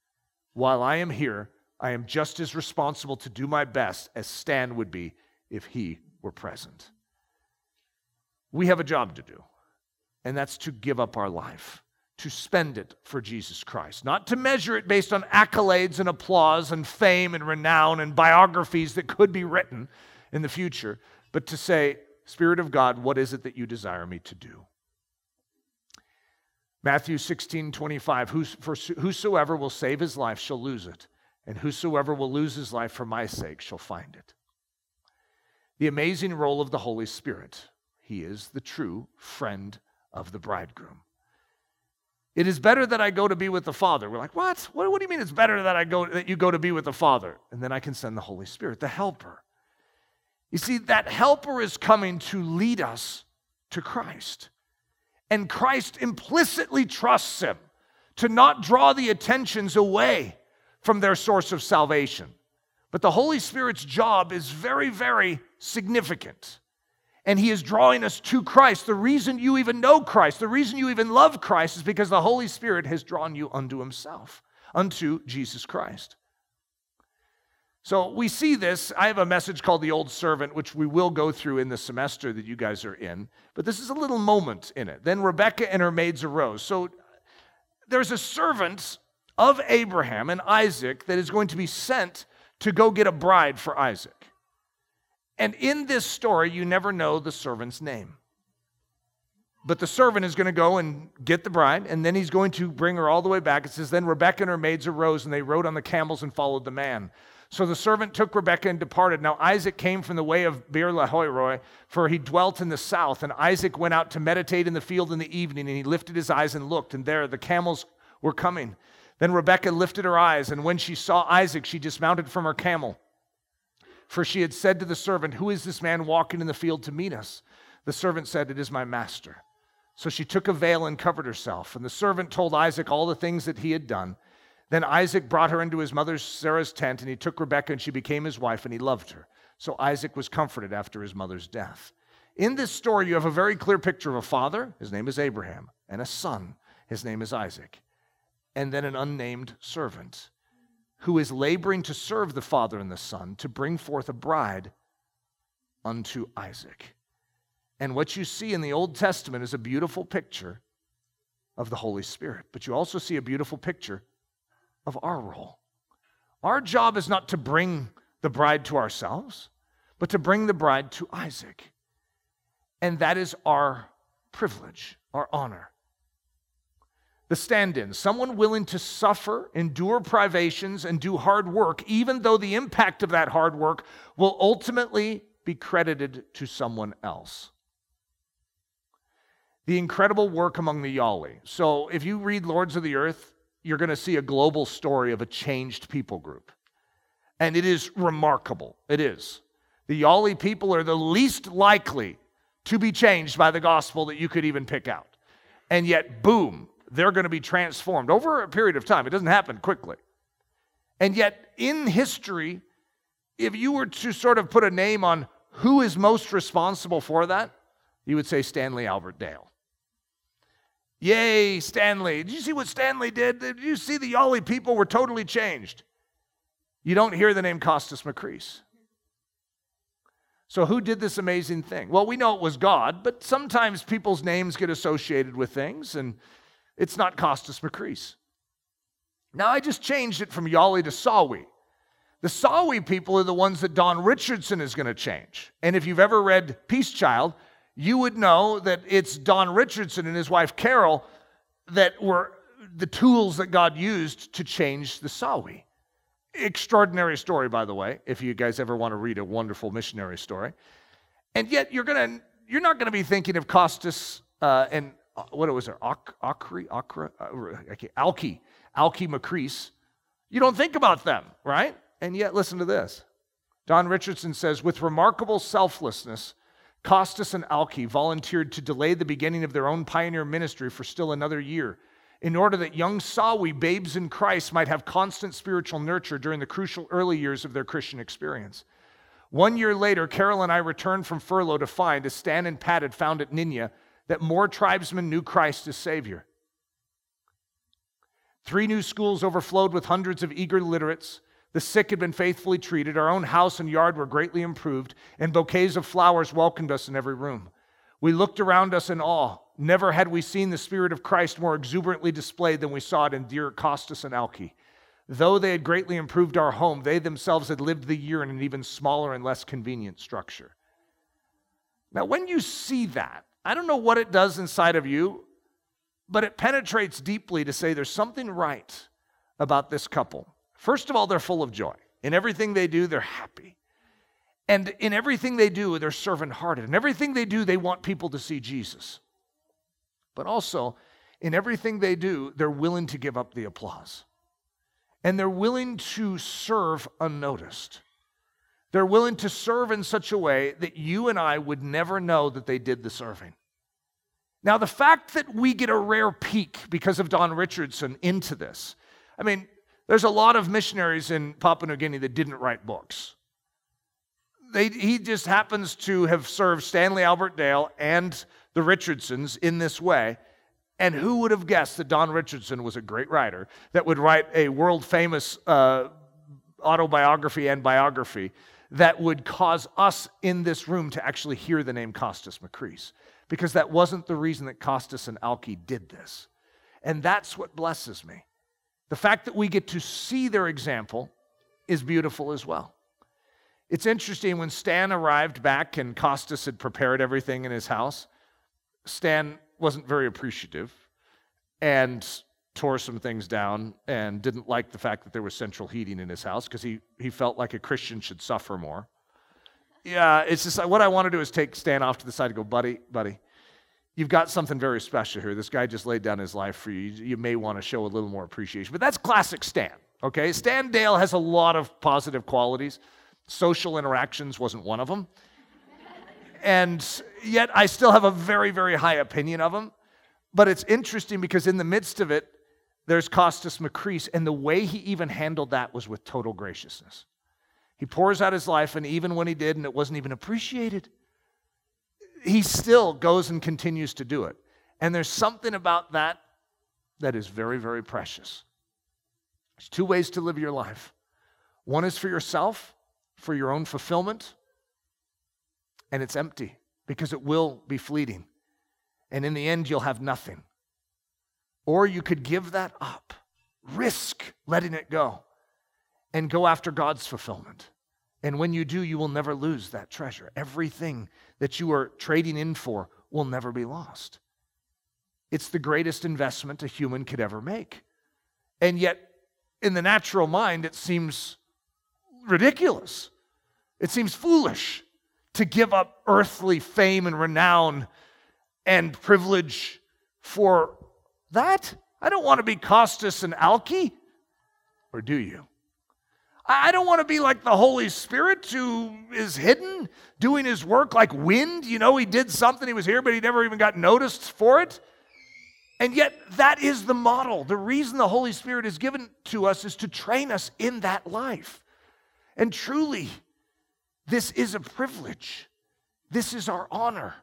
"While I am here, I am just as responsible to do my best as Stan would be if he were present." We have a job to do, and that's to give up our life, to spend it for Jesus Christ, not to measure it based on accolades and applause and fame and renown and biographies that could be written in the future, but to say, "Spirit of God, what is it that you desire me to do?" Matthew 16:25, "Whosoever will save his life shall lose it, and whosoever will lose his life for my sake shall find it." The amazing role of the Holy Spirit. He is the true friend of the bridegroom. "It is better that I go to be with the Father." We're like, what? What do you mean it's better that you go to be with the Father? And then I can send the Holy Spirit, the helper. You see, that helper is coming to lead us to Christ. And Christ implicitly trusts him to not draw the attentions away from their source of salvation. But the Holy Spirit's job is very, very significant. And he is drawing us to Christ. The reason you even know Christ, the reason you even love Christ is because the Holy Spirit has drawn you unto himself, unto Jesus Christ. So we see this. I have a message called The Old Servant, which we will go through in the semester that you guys are in. But this is a little moment in it. Then Rebekah and her maids arose. So there's a servant of Abraham and Isaac that is going to be sent to go get a bride for Isaac. And in this story, you never know the servant's name. But the servant is going to go and get the bride, and then he's going to bring her all the way back. It says, then Rebekah and her maids arose, and they rode on the camels and followed the man. So the servant took Rebekah and departed. Now Isaac came from the way of Beer-lahai-roi, for he dwelt in the south. And Isaac went out to meditate in the field in the evening, and he lifted his eyes and looked, and there the camels were coming. Then Rebekah lifted her eyes, and when she saw Isaac, she dismounted from her camel. For she had said to the servant, who is this man walking in the field to meet us? The servant said, it is my master. So she took a veil and covered herself. And the servant told Isaac all the things that he had done. Then Isaac brought her into his mother Sarah's tent, and he took Rebekah, and she became his wife, and he loved her. So Isaac was comforted after his mother's death. In this story, you have a very clear picture of a father, his name is Abraham, and a son, his name is Isaac, and then an unnamed servant who is laboring to serve the father and the son to bring forth a bride unto Isaac. And what you see in the Old Testament is a beautiful picture of the Holy Spirit, but you also see a beautiful picture of our role. Our job is not to bring the bride to ourselves, but to bring the bride to Isaac. And that is our privilege, our honor. The stand-in, someone willing to suffer, endure privations, and do hard work, even though the impact of that hard work will ultimately be credited to someone else. The incredible work among the Yali. So if you read Lords of the Earth, you're going to see a global story of a changed people group. And it is remarkable. It is. The Yali people are the least likely to be changed by the gospel that you could even pick out. And yet, boom, they're going to be transformed over a period of time. It doesn't happen quickly. And yet in history, if you were to sort of put a name on who is most responsible for that, you would say Stanley Albert Dale. Yay, Stanley. Did you see what Stanley did? Did you see the Yali people were totally changed? You don't hear the name Costas Macris. So who did this amazing thing? Well, we know it was God, but sometimes people's names get associated with things, and it's not Costas Macris. Now, I just changed it from Yali to Sawi. The Sawi people are the ones that Don Richardson is going to change. And if you've ever read Peace Child, you would know that it's Don Richardson and his wife Carol that were the tools that God used to change the Sawi. Extraordinary story, by the way, if you guys ever want to read a wonderful missionary story. And yet, you're not going to be thinking of Costas and what was it? Alki Macris. You don't think about them, right? And yet, listen to this. Don Richardson says, with remarkable selflessness, Costas and Alki volunteered to delay the beginning of their own pioneer ministry for still another year in order that young Sawi babes in Christ might have constant spiritual nurture during the crucial early years of their Christian experience. 1 year later, Carol and I returned from furlough to find, as Stan and Pat had found at Ninya, that more tribesmen knew Christ as Savior. 3 new schools overflowed with hundreds of eager literates. The sick had been faithfully treated. Our own house and yard were greatly improved, and bouquets of flowers welcomed us in every room. We looked around us in awe. Never had we seen the Spirit of Christ more exuberantly displayed than we saw it in dear Costas and Alki. Though they had greatly improved our home, they themselves had lived the year in an even smaller and less convenient structure. Now, when you see that, I don't know what it does inside of you, but it penetrates deeply to say there's something right about this couple. First of all, they're full of joy. In everything they do, they're happy. And in everything they do, they're servant-hearted. In everything they do, they want people to see Jesus. But also, in everything they do, they're willing to give up the applause. And they're willing to serve unnoticed. They're willing to serve in such a way that you and I would never know that they did the serving. Now, the fact that we get a rare peek because of Don Richardson into this, I mean, There's a lot of missionaries in Papua New Guinea that didn't write books. He just happens to have served Stanley Albert Dale and the Richardsons in this way. And who would have guessed that Don Richardson was a great writer that would write a world-famous autobiography and biography that would cause us in this room to actually hear the name Costas Macris? Because that wasn't the reason that Costas and Alki did this. And that's what blesses me. The fact that we get to see their example is beautiful as well. It's interesting, when Stan arrived back and Costas had prepared everything in his house, Stan wasn't very appreciative and tore some things down and didn't like the fact that there was central heating in his house because he felt like a Christian should suffer more. Yeah, it's just like, what I want to do is take Stan off to the side and go, buddy, you've got something very special here. This guy just laid down his life for you. You may want to show a little more appreciation. But that's classic Stan, okay? Stan Dale has a lot of positive qualities. Social interactions wasn't one of them. And yet I still have a very, very high opinion of him. But it's interesting because in the midst of it, there's Costas Macris, and the way he even handled that was with total graciousness. He pours out his life, and even when he did, and it wasn't even appreciated, he still goes and continues to do it. And there's something about that that is very, very precious. There's two ways to live your life. One is for yourself, for your own fulfillment, and it's empty because it will be fleeting. And in the end, you'll have nothing. Or you could give that up, risk letting it go, and go after God's fulfillment. And when you do, you will never lose that treasure. Everything that you are trading in for will never be lost. It's the greatest investment a human could ever make. And yet, in the natural mind, it seems ridiculous. It seems foolish to give up earthly fame and renown and privilege for that. I don't want to be Costas and Alki. Or do you? I don't want to be like the Holy Spirit who is hidden, doing his work like wind. You know, he did something, he was here, but he never even got noticed for it. And yet, that is the model. The reason the Holy Spirit is given to us is to train us in that life. And truly, this is a privilege. This is our honor.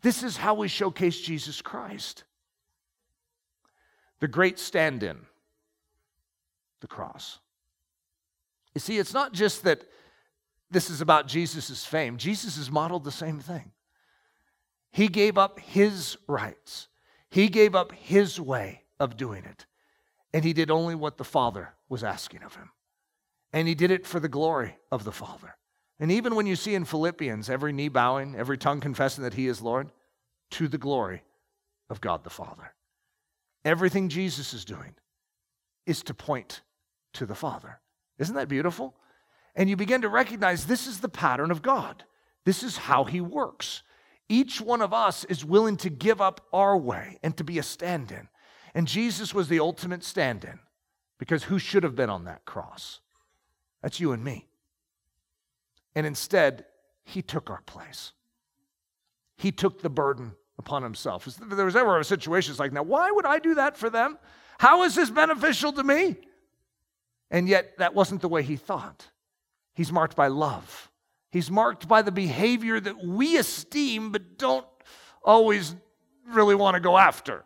This is how we showcase Jesus Christ. The great stand-in, the cross. You see, it's not just that this is about Jesus' fame. Jesus has modeled the same thing. He gave up his rights. He gave up his way of doing it. And he did only what the Father was asking of him. And he did it for the glory of the Father. And even when you see in Philippians, every knee bowing, every tongue confessing that he is Lord, to the glory of God the Father. Everything Jesus is doing is to point to the Father. Isn't that beautiful? And you begin to recognize this is the pattern of God. This is how he works. Each one of us is willing to give up our way and to be a stand-in. And Jesus was the ultimate stand-in, because who should have been on that cross? That's you and me. And instead, he took our place. He took the burden upon himself. If there was ever a situation, it's like, now why would I do that for them? How is this beneficial to me? And yet, that wasn't the way he thought. He's marked by love. He's marked by the behavior that we esteem but don't always really want to go after.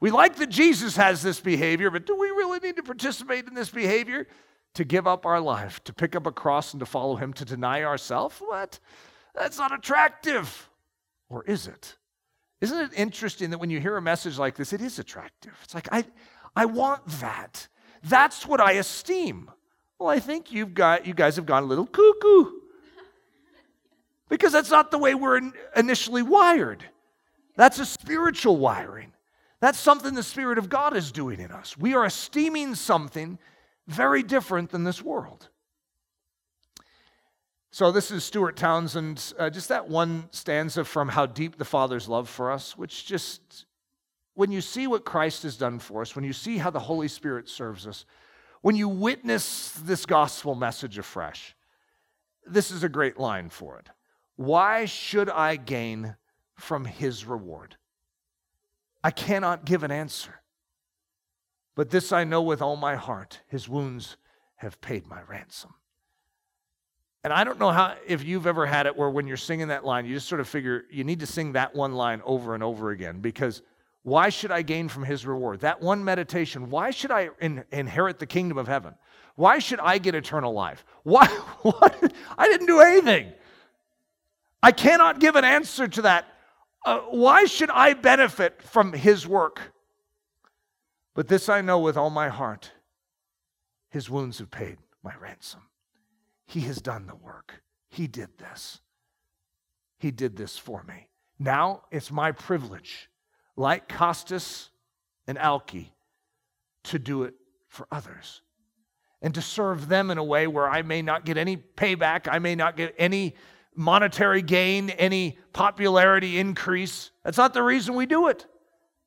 We like that Jesus has this behavior, but do we really need to participate in this behavior? To give up our life, to pick up a cross and to follow him, to deny ourselves? What? That's not attractive. Or is it? Isn't it interesting that when you hear a message like this, it is attractive? It's like, I want that. That's what I esteem. Well, I think you guys have gone a little cuckoo. Because that's not the way we're initially wired. That's a spiritual wiring. That's something the Spirit of God is doing in us. We are esteeming something very different than this world. So this is Stuart Townsend's, just that one stanza from How Deep the Father's Love for Us, which just... when you see what Christ has done for us, when you see how the Holy Spirit serves us, when you witness this gospel message afresh, this is a great line for it. Why should I gain from his reward? I cannot give an answer. But this I know with all my heart, his wounds have paid my ransom. And I don't know how, if you've ever had it where when you're singing that line, you just sort of figure you need to sing that one line over and over again, because why should I gain from his reward? That one meditation, why should I inherit the kingdom of heaven? Why should I get eternal life? Why? What? I didn't do anything. I cannot give an answer to that. Why should I benefit from his work? But this I know with all my heart, his wounds have paid my ransom. He has done the work. He did this. He did this for me. Now it's my privilege, like Costas and Alki, to do it for others and to serve them in a way where I may not get any payback, I may not get any monetary gain, any popularity increase. That's not the reason we do it.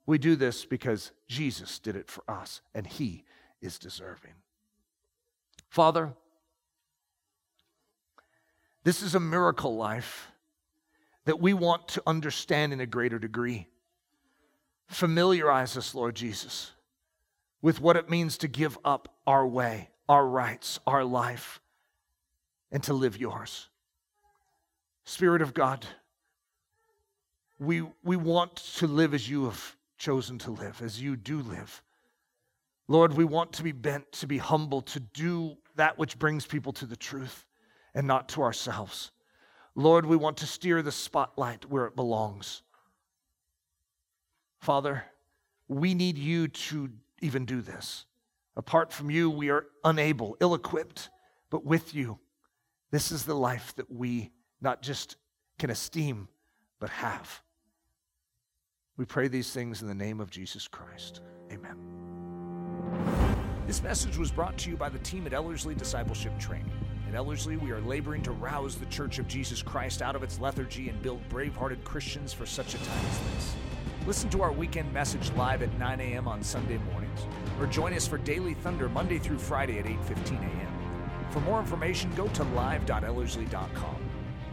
We do this because Jesus did it for us, and he is deserving. Father, this is a miracle life that we want to understand in a greater degree. Familiarize us, Lord Jesus, with what it means to give up our way, our rights, our life, and to live yours. Spirit of God, we want to live as you have chosen to live, as you do live. Lord, we want to be bent, to be humble, to do that which brings people to the truth and not to ourselves. Lord, we want to steer the spotlight where it belongs. Father, we need you to even do this. Apart from you, we are unable, ill-equipped, but with you, this is the life that we not just can esteem, but have. We pray these things in the name of Jesus Christ. Amen. This message was brought to you by the team at Ellerslie Discipleship Training. At Ellerslie, we are laboring to rouse the Church of Jesus Christ out of its lethargy and build brave-hearted Christians for such a time as this. Listen to our weekend message live at 9 a.m. on Sunday mornings, or join us for Daily Thunder Monday through Friday at 8:15 a.m. For more information, go to live.ellerslie.com.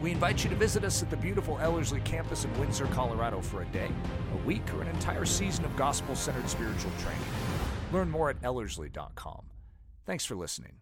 We invite you to visit us at the beautiful Ellerslie campus in Windsor, Colorado for a day, a week, or an entire season of gospel-centered spiritual training. Learn more at ellerslie.com. Thanks for listening.